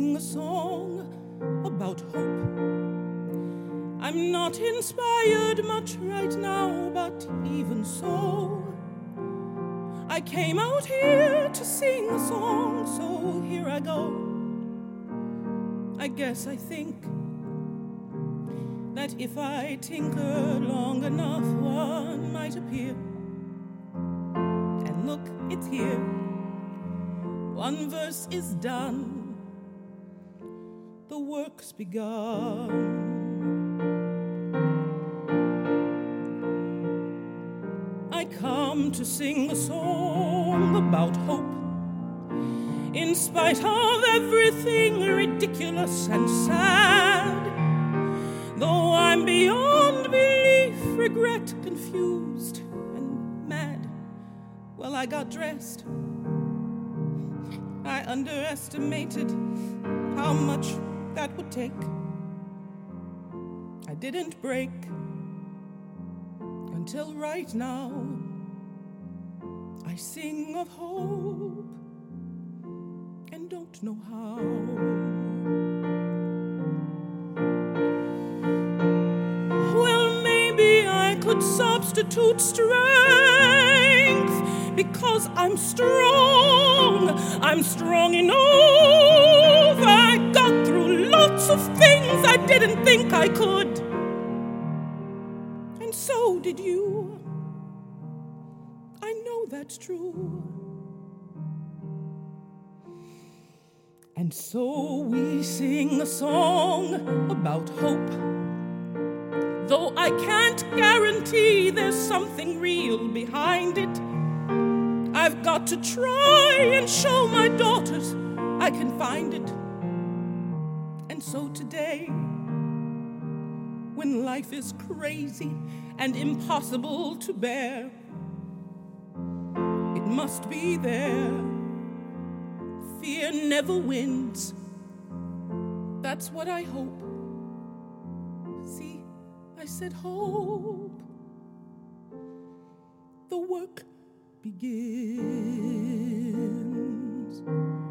sing a song about hope. I'm not inspired much right now, but even so, I came out here to sing a song, so here I go. I guess I think that if I tinker long enough, one might appear. And look, it's here. One verse is done. The work's begun. I come to sing a song about hope. In spite of everything ridiculous and sad, though I'm beyond belief, regret, confused and mad. Well, I got dressed. I underestimated how much that would take. I didn't break until right now. I sing of hope and don't know how. Well, maybe I could substitute strength, because I'm strong. I'm strong enough. I got through lots of things I didn't think I could. And so did you. I know that's true. And so we sing a song about hope. Though I can't guarantee there's something real behind it, I've got to try and show my daughters I can find it. And so today, when life is crazy and impossible to bear, it must be there. Fear never wins. That's what I hope. See, I said hope. The work begins.